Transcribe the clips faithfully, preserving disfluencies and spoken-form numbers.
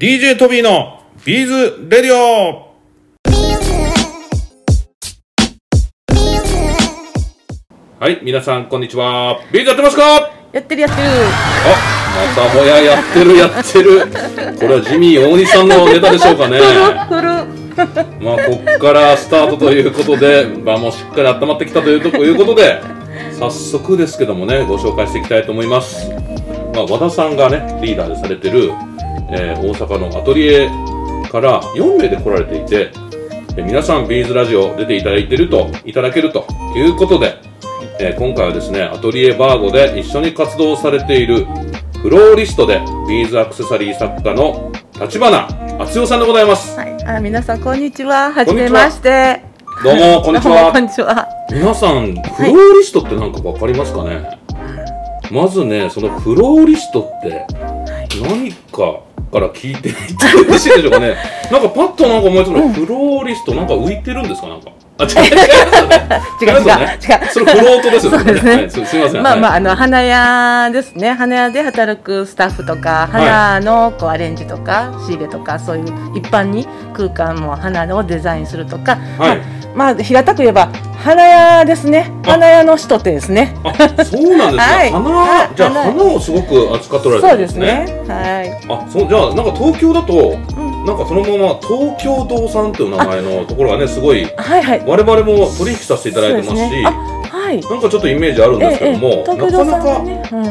ディージェー トビーのビーズレディオ。はい、皆さんこんにちは。ビーズやってますか？やってるやってる。あ、またもややってるやってる。これはジミー大西さんのネタでしょうかね。まあこっからスタートということで、まあもうしっかり温まってきたというということで、早速ですけどもね、ご紹介していきたいと思います。まあ和田さんがねリーダーでされてる、えー、大阪のアトリエからよんめいで来られていて、え皆さんビーズラジオ出ていただいてるといただけるということで、えー、今回はですねアトリエバーゴで一緒に活動されているフローリストでビーズアクセサリー作家の立花敦代さんでございます。はい、あ皆さんこんにちは、はじめまして。どうもこんにちは。こんにちは。皆さんフローリストってなんかわかりますかね。はい、まずねそのフローリストって何かから聞いてみてほしいでしょうかね。なんかパッとなんか思いつくのフローリストなんか浮いてるんですかなんか。あ違う違う違う違うそれフロートですよね。はい、すみません。まあまああの花屋ですね。花屋で働くスタッフとか花のこうアレンジとか仕入れとかそういう一般に空間も花をデザインするとか、はい、まあ、まあ平たく言えば花屋ですね。花屋の人ってですね。あそうなんですね。はい、花じゃあ花をすごく扱っておられてるんですね。そうですね。はい。あそうじゃあなんか東京だと、うん、なんかそのまま東京堂さんという名前のところがねすごい。はいはい。我々も取引させていただいてますし、す、ねはい、なんかちょっとイメージあるんですけども、ええええね、なかなか、うん、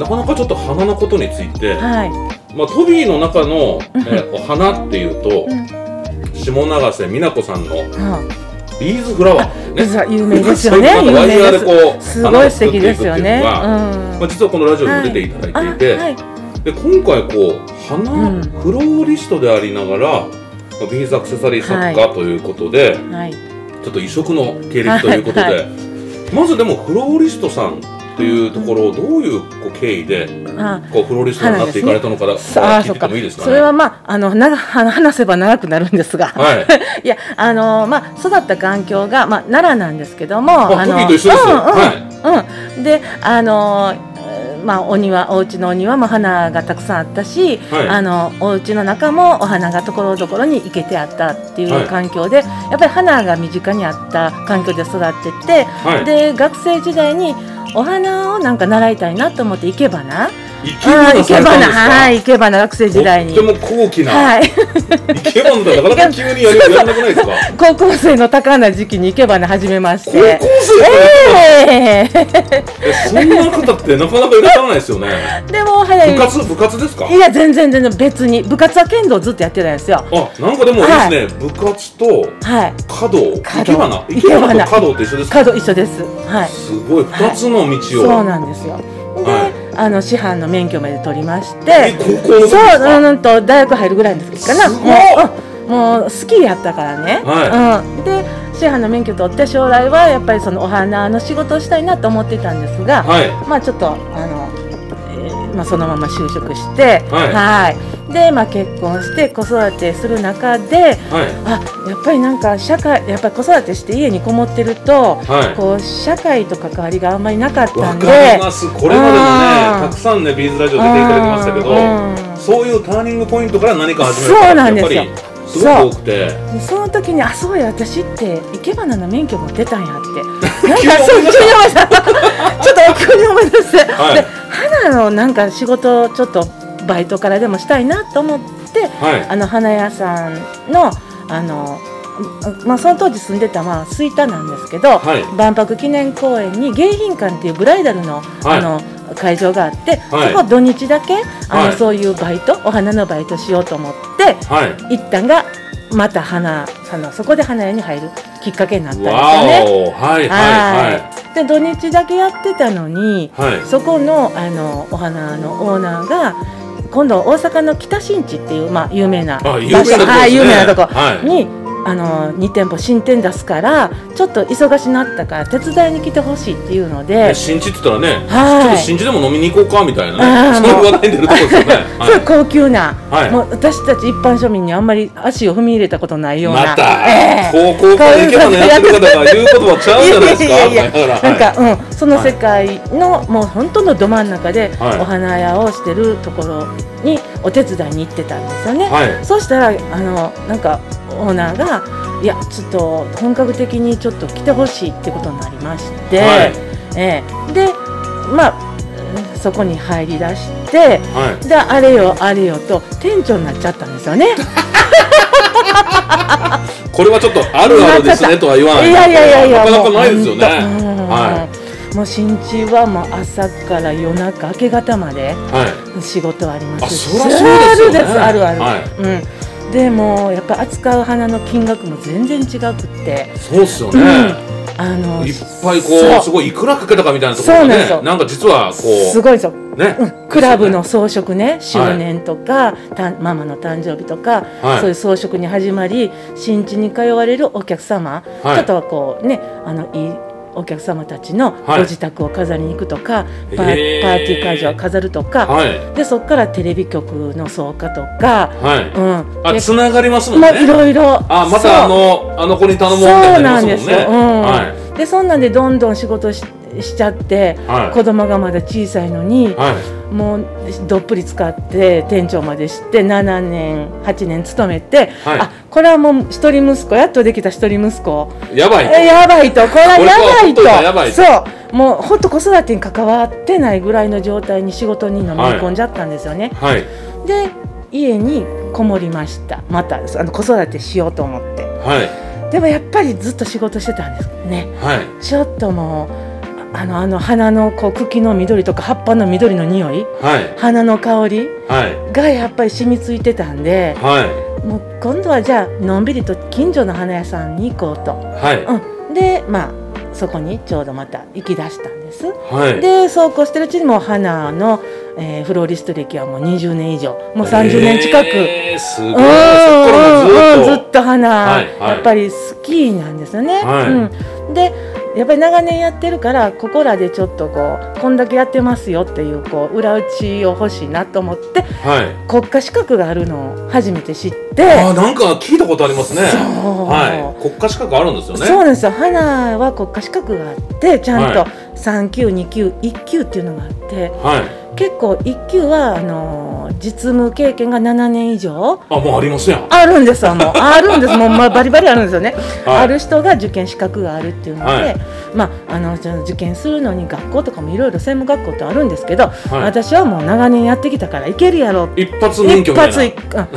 なかなかちょっと花のことについて、はい、まあトビーの中の、えー、花っていうと、うん、下永瀬美奈子さんの、うん、ビーズフラワー、ね、有名ですよね。ワイヤーでこうすごい素敵ですよね。うんまあ、実はこのラジオにも出ていただいていて、はいはい、で今回こう花、うん、フローリストでありながら、ビーズアクセサリー作家ということで。はいはいちょっと異色の経歴ということで、はいはい、まずでもフローリストさんというところをどういうこう経緯でこうフローリストになっていかれたのか聞いててもいいですかね。それはまあ、あの話せば長くなるんですが、はい、いやあの、まあ、育った環境が、まあ、奈良なんですけどもあのトビーと一緒ですよ、うんうんはいうん、であのまあ、お庭お家のお庭も花がたくさんあったし、はい、あのお家の中もお花がところどころに生けてあったっていう環境で、はい、やっぱり花が身近にあった環境で育ってって、はい、で学生時代にお花をなんか習いたいなと思って生け花生け花生け花はい生け花学生時代にとても高貴な、はい、生け花だなかなか急にやりやんなくないですか高校生の高な時期に生け花始めまして高校生えー、えそんな方ってなかなかいらっしゃらないですよねでも早い部活部活ですかいや全然全然別に部活は剣道ずっとやってたんですよあなんかでもいいですね、はい、部活と華道、はい、生け花生け花と華道って一緒ですか華道一緒ですはいすごいふたつの道を、はい、そうなんですよで、はい、あの師範の免許まで取りましてそうなんと大学入るぐらいの時かなもう、もう好きやったからね、はいうん、で師範の免許取って将来はやっぱりそのお花の仕事をしたいなと思ってたんですが、はい、まあちょっとあの、えーまあ、そのまま就職して、はいはいでまあ、結婚して子育てする中で、はい、あやっぱりなんか社会やっぱり子育てして家にこもってると、はい、こう社会と関わりがあんまりなかったんでわかりますこれまでもねたくさんねビーズラジオ出ていただきましたけどそういうターニングポイントから何か始める方がやっぱりすごく多くて そ, その時にあそうや私って生け花の免許持ってたんやってなんかそう急に思い出したちょっと急に思い出して、はい、で花のなんか仕事ちょっとバイトからでもしたいなと思って、はい、あの花屋さんのあのまあ、その当時住んでたまあ吹田なんですけど、はい、万博記念公園に迎賓館っていうブライダル の,、はい、あの会場があって、はい、そこ土日だけあの、はい、そういうバイトお花のバイトしようと思って、はい、一旦がまた花あのそこで花屋に入るきっかけになったんですよね、はいはいはい、で土日だけやってたのに、はい、そこ の, あのお花のオーナーが今度大阪の北新地っていう、まあ、有名な場所有名なところに、はいあのに店舗新店出すからちょっと忙しになったから手伝いに来てほしいっていうので、新地って言ったらね、はい、ちょっと新地でも飲みに行こうかみたいなね、そういう話題に出るとこですよね、はい、すごい高級な、はい、もう私たち一般庶民にあんまり足を踏み入れたことないような、また、えー、高校から行けばねやってる方が言うことはちゃうじゃないですか。いやいやいや、なんか、はい、うん、その世界の、はい、もう本当のど真ん中でお花屋をしてるところにお手伝いに行ってたんですよね、はい、そうしたらあのなんかオーナーがいやちょっと本格的にちょっと来てほしいってことになりまして、はい、えー、でまあそこに入りだして、はい、であれよあれよと店長になっちゃったんですよねこれはちょっとあるあるですねとは言わない、いやいやいやいや、なかなかないですよね、はい、もう新地はもう朝から夜中明け方まで仕事はありますし、はい、あ、そりゃそうですよね、あるある、はい、うん、でもやっぱ扱う花の金額も全然違くって、そうっすよね、うん、あのいっぱいこうすごいいくらかけたかみたいなところがね、 そうなんですよ、なんか実はこうすごいですよ、ね、うん、クラブの装飾ね、周年とか、はい、ママの誕生日とか、はい、そういう装飾に始まり新地に通われるお客様、はい、ちょっとこうね、あのいいお客様たちのご自宅を飾りに行くとか、はい、パー、パーティー会場を飾るとか、はい、でそこからテレビ局の草加とか、はい、うん、あ、つながりますもんね、まあ、いろいろ、あ、またあの、あの子に頼もうみたいになりますもんね、そうなんですよ、うん、はい、でそんなんでどんどん仕事し、しちゃって、はい、子供がまだ小さいのに、はい、もうどっぷり使って店長までしてななねんはちねん勤めて、はい、あ、これはもう一人息子、やっとできた一人息子やばいと、やばいと、これはやばいと、そう、もうほんと子育てに関わってないぐらいの状態に仕事に飲み込んじゃったんですよね、はいはい、で家にこもりました。またあの子育てしようと思って、はい、でもやっぱりずっと仕事してたんですね、はい、ちょっともうあの、あの花のこう茎の緑とか葉っぱの緑の匂い、はい、花の香りがやっぱり染みついてたんで、はい、もう今度はじゃあのんびりと近所の花屋さんに行こうと、はい、うん、でまあそこにちょうどまた行き出したんです、はい、でそうこうしてるうちにもう花の、えー、フローリスト歴はもうにじゅうねんいじょう、もうさんじゅうねん近く、えー、すごい、そこからずっと、ずっと花、はいはい、やっぱり好きなんですよね、はい、うん、でやっぱり長年やってるからここらでちょっとこうこんだけやってますよっていう、こう裏打ちを欲しいなと思って、はい、国家資格があるのを初めて知って、あ、なんか聞いたことありますね、はい、国家資格あるんですよね、そうなんですよ、花は国家資格があってちゃんとさんきゅうにきゅういっきゅうっていうのがあって、はい、結構いっ級はあのー、実務経験がななねんいじょう、あ、もうありますやん、あるんですよ、もうあるんです、もうバリバリあるんですよね、はい、ある人が受験資格があるっていうので、はい、まあ、あの受験するのに学校とかもいろいろ専門学校ってあるんですけど、はい、私はもう長年やってきたからいけるやろ、一発免許みたいな、一発、ま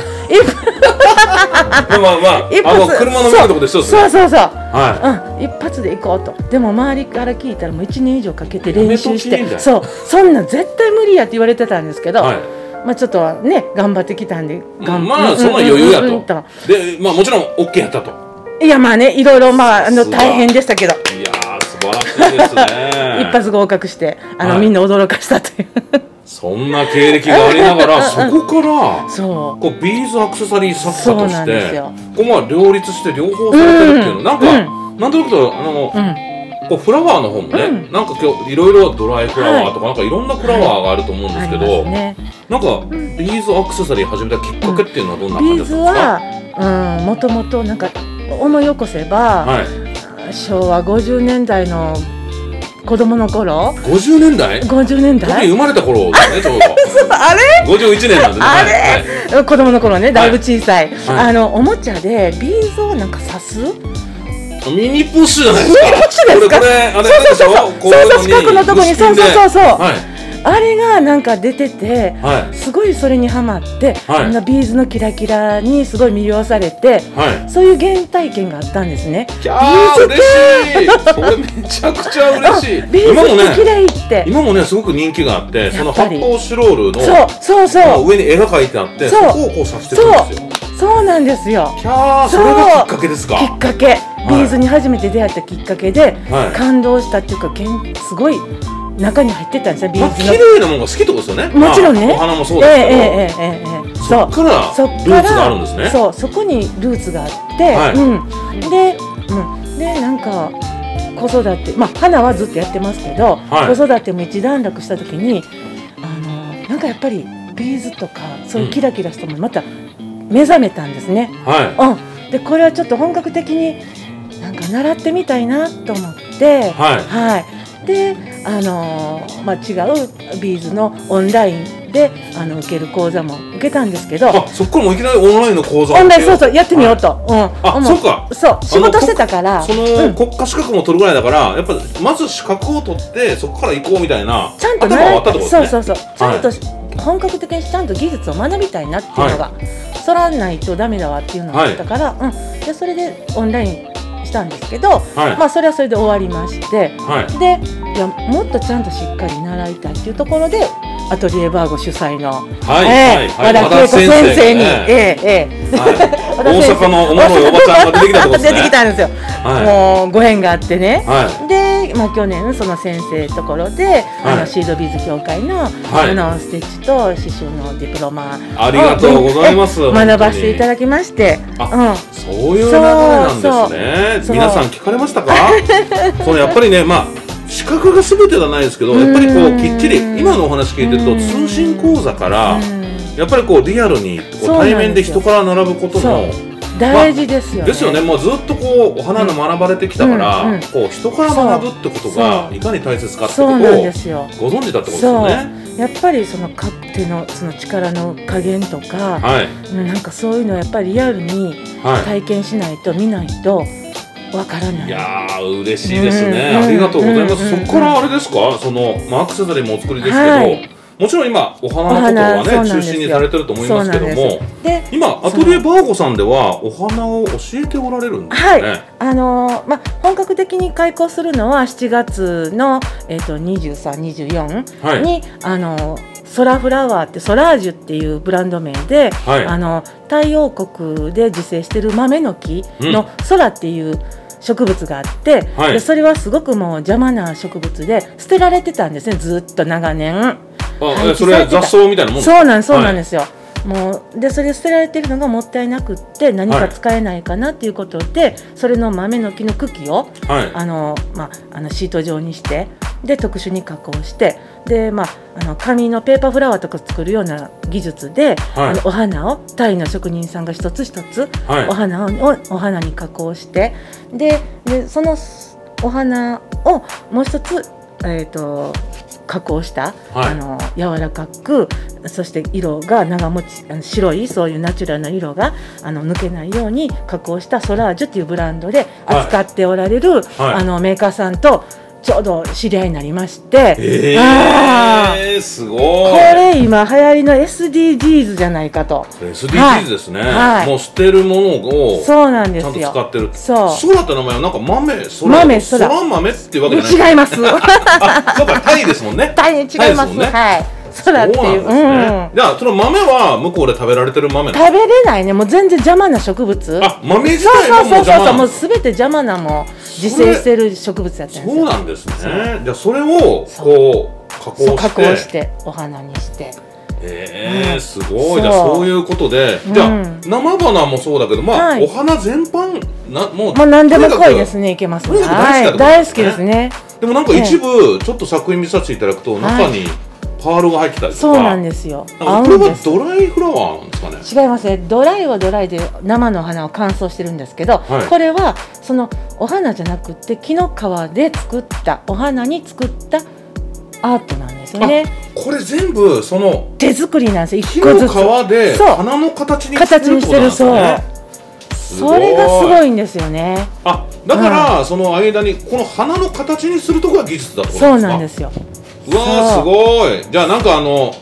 あまあ、一発、あの車の見るとこで一緒ですね、そうそうそう、はい、うん、一発で行こうと。でも周りから聞いたらもういちねんいじょうかけて練習して、そう、そんな絶対無理やって言われてたんですけど、はい、まあ、ちょっとね頑張ってきたんで、頑まあそんな余裕やと、うんうんうん、とで、まあ、もちろん OK やったと、いやまあね、いろいろ、まあ、あの大変でしたけど、いやー素晴らしいですね一発合格してあの、はい、みんな驚かしたというそんな経歴がありながらそこからそうこうビーズアクセサリー作家としてこう、まあ、両立して両方されてるっていうの、うん、なんか、うん、なんとなくとあの、うん、こうフラワーの方もね、うん、なんか今日いろいろドライフラワーとか、なんかいろんなフラワーがあると思うんですけど、はいはいね、なんかビーズアクセサリー始めたきっかけっていうのはどんな感じですか。ビーズは、うん、もともとなんか思い起こせば、はい、しょうわごじゅうねんだいの子供の頃、ごじゅうねんだいごじゅうねんだい特に生まれた頃ですねあれごじゅういちねんなんですね、あれ、はい、子供の頃ね、だいぶ小さい、はい、あのおもちゃでビーズをなんか刺す、はい、ミニプッシュじゃないですか、ミニプッシュですか、これあれでしょ、そうそう、四角のとこに、そうそうそうそう、はい、あれがなんか出てて、はい、すごいそれにハマって、はい、あのビーズのキラキラにすごい魅了されて、はい、そういう原体験があったんですね。いやー嬉しいそれめちゃくちゃ嬉しいビーズって綺麗って今も ね, 今もねすごく人気があって、その発泡スチロールのそうそうそう上に絵が描いてあって、 そ, そこをこう刺してるんですよ。そうなんですよ。いや、それがきっかけですか。きっかけ、はい、ビーズに初めて出会ったきっかけで、はい、感動したっていうか、すごい中に入ってたんですよ、ビーズの。まあ、綺麗なものが好きってことですよね。もちろんね、まあ、お花もそうですけど、えーえーえーえー、そっからルーツがあるんですね。 そ, そうそこにルーツがあって、はいうん で, うん、でなんか子育て、まあ、花はずっとやってますけど、はい、子育ても一段落した時にあのなんかやっぱりビーズとかそういうキラキラしたものまた目覚めたんですね、うんはいうん、でこれはちょっと本格的になんか習ってみたいなと思って、はいはい、で、あのーまあ、違うビーズのオンラインであの受ける講座も受けたんですけど、あそこもいきなりオンラインの講座オンラインそうそうやってみようと、はいうん、あそうかそう仕事してたからその、うん、国家資格も取るぐらいだからやっぱまず資格を取ってそこから行こうみたいなちゃんと頭があったってことですね。そうそうそうちゃんと、はい、本格的にちゃんと技術を学びたいなっていうのが、はい、そらないとダメだわっていうのがあったから、はいうん、でそれでオンラインしたんですけど、はいまあ、それはそれで終わりまして、はい、でいやもっとちゃんとしっかり習いたいっていうところでアトリエバーゴ主催の、はいえーはい、和田恵子先生に、えーえーはい、大阪のおもろいおばちゃんが出てきたとこですね。出てきたんですよ、はい、もうご縁があってね、はい、で、まあ、去年その先生ところで、はい、あのシードビーズ協会 の,、はい、あのステッチと刺繍のディプロマをありがとうございます学ばせていただきまして、あ、うん、そういう流れなんですね。皆さん聞かれましたかそれやっぱりね、まあ資格が全てではないですけど、やっぱりこうきっちり今のお話聞いてると通信講座からやっぱりこうリアルにこう対面で人から並ぶことも大事ですよね。まあ、ですよね。もうずっとこうお花の学ばれてきたから、うんうん、こう人から学ぶってことがいかに大切かってことをご存知だってことですよね。やっぱりその手のその力の加減とか、はい、なんかそういうのはやっぱりリアルに体験しないと見ないと。わからない。いやー嬉しいですね、うん、ありがとうございます、うんうんうん、そこからあれですか、その、まあ、アクセサリーもお作りですけど、はい、もちろん今お花のことはね中心にされてると思いますけども、で今アトリエバーゴさんではお花を教えておられるんですね。はい、あのーまあ、本格的に開講するのはしちがつの、えー、とにじゅうさん、にじゅうよんに、はい、あのーソラフラワーってソラージュっていうブランド名で、はい、あの太陽国で自生してる豆の木のソラっていう植物があって、うん、でそれはすごくもう邪魔な植物で捨てられてたんですね、ずっと長年。あ、はい、それは雑草みたいなもん。そうなんそうなんですよ、はい、もうでそれ捨てられてるのがもったいなくって何か使えないかなっていうことで、はい、それの豆の木の茎を、はい、あのまあ、あのシート状にしてで特殊に加工してで、まあ、あの紙のペーパーフラワーとか作るような技術で、はい、あのお花をタイの職人さんが一つ一つ、はい、お花をお花に加工してで、でそのお花をもう一つ、えーと加工した、はい、あの柔らかくそして色が長持ちあの白いそういうナチュラルな色があの抜けないように加工したソラージュっていうブランドで扱っておられる、はいはい、あのメーカーさんとちょうど知り合いになりまして、えー、あーすごい。これ今流行りの エスディージーズ じゃないかと。 エスディージーズ ですね、はい、もう捨てるものをちゃんと使ってる。そうソラって名前はなんか豆ソラ豆ソラ豆っていうわけじゃない。違いますあ、そうかタイですもんね。タイ違いますね、はいソラっていう。そうなんですね、うん、じゃあその豆は向こうで食べられてる豆なの？食べれないね、もう全然邪魔な植物。あ、豆自体がもう邪魔なの？そうそうそうそう、もう全て邪魔なも自生してる植物だったんですよ。そうなんですね。じゃあそれをこう加工して加工してお花にしてえーうん、すごい。じゃあそういうことで、うん、じゃあ生花もそうだけど、まあ、はい、お花全般なもう、まあ、何でも濃いですね。いけますね、はい、大好きですね。でもなんか一部ちょっと作品見させていただくと、はい、中にパールが入ってたりとか。そうなんですよ。なんかこれはドライフラワーなんですかね？違いますね。ドライはドライで生の花を乾燥してるんですけど、はい、これはそのお花じゃなくて木の皮で作ったお花に作ったアートなんですよね。これ全部その手作りなんですよ。木の皮で花の形にしてる。そうそれがすごいんですよね。あ、だからその間にこの花の形にするところが技術だと。そうなんですよ。うわーすごい。じゃあなんかあの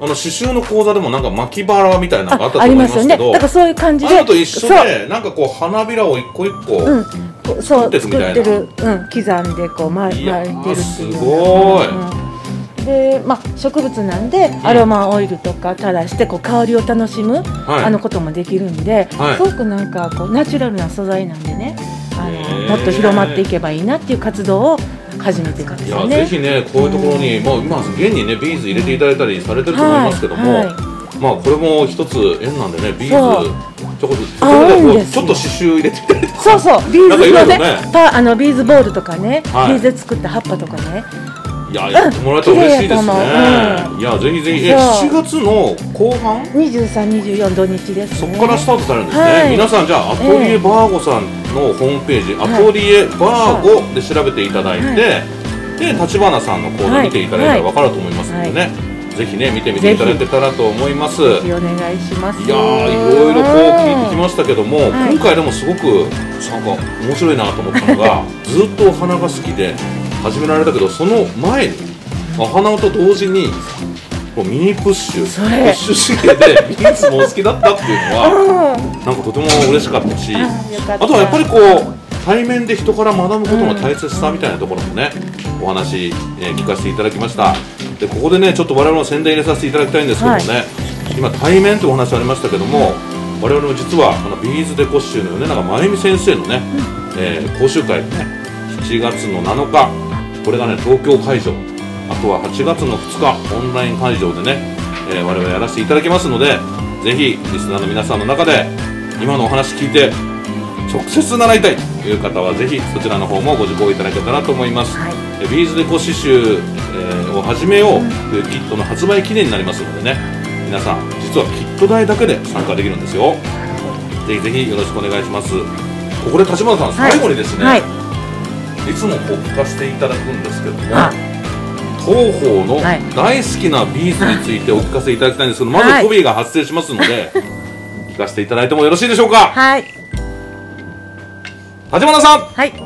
あの刺繍の講座でもなんか巻きバラみたいなのがあったと思いますけど、ありますよね。だからそういう感じであれと一緒でなんかこう花びらを一個一個、うん、作ってるみたいな。そう作ってる、うん、刻んでこう巻いてるっていう。いやすごい、うん、で、まあ、植物なんでアロマオイルとか垂らしてこう香りを楽しむ、うん、あのこともできるんで、はい、すごくなんかこうナチュラルな素材なんでね、あのもっと広まっていけばいいなっていう活動を始めていくんですよね。いやぜひねこういうところに、うん、まあ、今現にねビーズ入れていただいたりされてると思いますけども、はいはい、まあこれも一つ縁なんでねビーズちょっと刺繍入れてみたりとか、そうそうビーズのね、あのビーズボールとかね、はい、ビーズで作った葉っぱとかね、いややってもらえたら嬉しいですね、うん、いやぜひぜひ、えしちがつの後半にじゅうさん、にじゅうよん土日ですね、そこからスタートされるんですね、はい、皆さんじゃあアトリエバーゴさんのホームページ、えー、アトリエバーゴで調べていただいて、はい、で立花さんの講座見ていただいたら分かると思いますのでね、はいはいぜひね見てみていただいてたらと思います。ぜひお願いします。いやいろいろこう聞いてきましたけども、はい、今回でもすごくなんか面白いなと思ったのがずっとお花が好きで始められたけどその前にお花と同時にこうミニプッシュプッシュ式でビーズも好きだったっていうのはなんかとても嬉しかったし、 あ, たあとはやっぱりこう対面で人から学ぶことの大切さみたいなところもね、お話、えー、聞かせていただきました。でここでねちょっと我々の宣伝入れさせていただきたいんですけどもね、はい、今対面というお話ありましたけども、我々も実はこのビーズデコッシュの米長真由美先生のね、うんえー、講習会ねしちがつのなのかこれがね東京会場、あとははちがつのふつかオンライン会場でね、えー、我々やらせていただきますので、ぜひリスナーの皆さんの中で今のお話聞いて直接習いたいという方はぜひそちらの方もご受講いただけたらと思います、はい、ビーズデコ刺繍を始めようというキットの発売記念になりますのでね、皆さん実はキット代だけで参加できるんですよ。ぜひぜひよろしくお願いします。ここで立花さん、はい、最後にですね、はい、いつもこう聞かせていただくんですけども、東方の大好きなビーズについてお聞かせいただきたいんですけど、まずトビーが発生しますので、はい、聞かせていただいてもよろしいでしょうか。はい立花さん、はい、東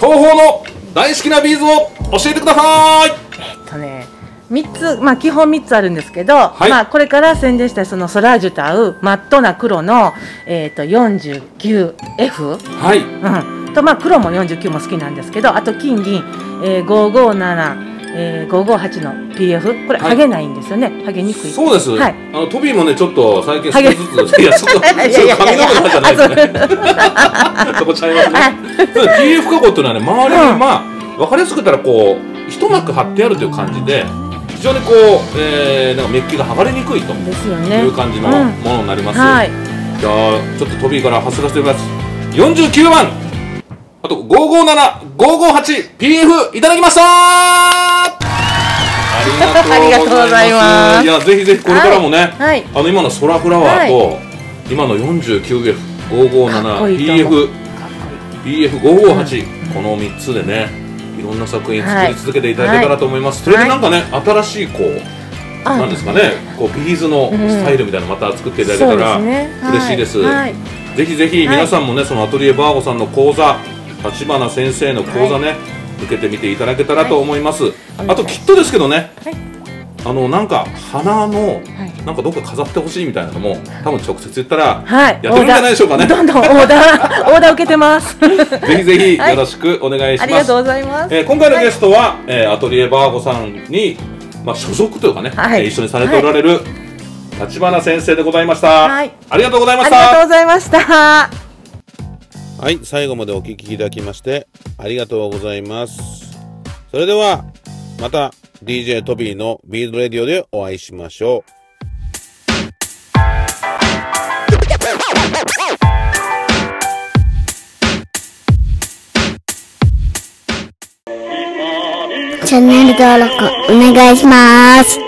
方の大好きなビーズを教えてください。えっとね、みっつ、まあ、基本みっつあるんですけど、はい、まあ、これから宣伝したそのソラージュと合うマットな黒の、えー、と よんじゅうきゅうエフ、はいうんとまあ、黒もよんじゅうきゅうも好きなんですけど、あと金銀、えー、ごーごーなな、えー、ごーごーはちの ピーエフ、 これハゲないんですよね、はい、ハゲにくいそうです、はい、あのトビーもねちょっと最近少しずついやちょっと髪の毛の話じゃないですねそこちゃいますねピーエフ 加工というのはね周りにまあ、うん、分かりやすく言ったらこう一幕張ってあるという感じで非常にこう、えー、なんかメッキが剥がれにくいという感じのものになります。じゃあちょっとトビーから発らせてみます。よんじゅうきゅうばん、あとごーごーなな、ごーごーはち ピーエフ いただきました。ありがとうございます。いやぜひぜひこれからもね、はいはい、あの今のソラフラワーと、はい、今の よんじゅうきゅうエフ、ごーごーなな、ピーエフ、ごーごーはち このみっつでねいろんな作品作り続けていただけたらと思います、はい、それでなんかね、はい、新しいこうなんですかねこうビーズのスタイルみたいなのまた作っていただけたら、うんねはい、嬉しいです、はい、ぜひぜひ皆さんもねそのアトリエバーゴさんの講座立花先生の講座ね、はい受けてみていただけたらと思います、はい、あときっとですけどね、はい、あのなんか花のなんかどっか飾ってほしいみたいなのも多分直接言ったらやってるんじゃないでしょうかね、はい、どんどんオーダー、オーダー受けてますぜひぜひよろしくお願いします、はい、ありがとうございます、えー、今回のゲストは、はいえー、アトリエバーゴさんに、まあ、所属というかね、はいえー、一緒にされておられる立花先生でございました、はい、ありがとうございました。ありがとうございました。はい、最後までお聞きいただきましてありがとうございます。それではまた ディージェー トビーのビーズレディオでお会いしましょう。チャンネル登録お願いします。